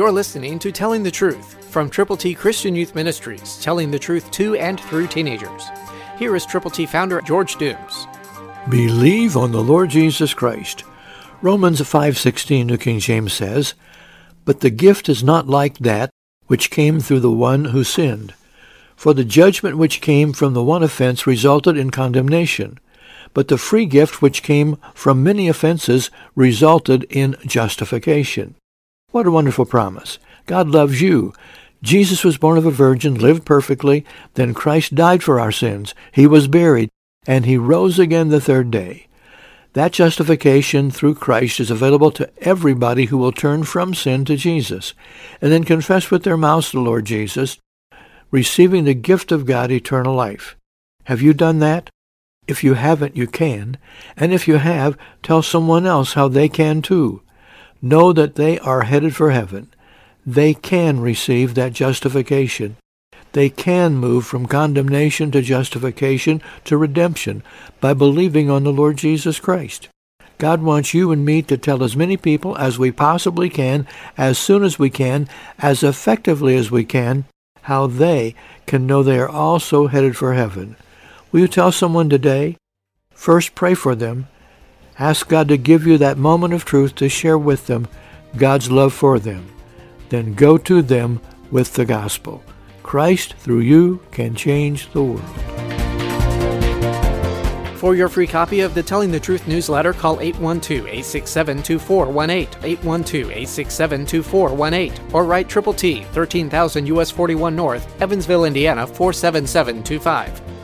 You're listening to Telling the Truth from Triple T Christian Youth Ministries, telling the truth to and through teenagers. Here is Triple T founder George Dooms. Believe on the Lord Jesus Christ. Romans 5:16, New King James says, "But the gift is not like that which came through the one who sinned. For the judgment which came from the one offense resulted in condemnation, but the free gift which came from many offenses resulted in justification." What a wonderful promise. God loves you. Jesus was born of a virgin, lived perfectly, then Christ died for our sins. He was buried, and he rose again the third day. That justification through Christ is available to everybody who will turn from sin to Jesus, and then confess with their mouths the Lord Jesus, receiving the gift of God, eternal life. Have you done that? If you haven't, you can. And if you have, tell someone else how they can too. Know that they are headed for heaven. They can receive that justification. They can move from condemnation to justification to redemption by believing on the Lord Jesus Christ. God wants you and me to tell as many people as we possibly can, as soon as we can, as effectively as we can, how they can know they are also headed for heaven. Will you tell someone today? First, pray for them. Ask God to give you that moment of truth to share with them God's love for them. Then go to them with the gospel. Christ, through you, can change the world. For your free copy of the Telling the Truth newsletter, call 812-867-2418, 812-867-2418, or write Triple T, 13,000 U.S. 41 North, Evansville, Indiana, 47725.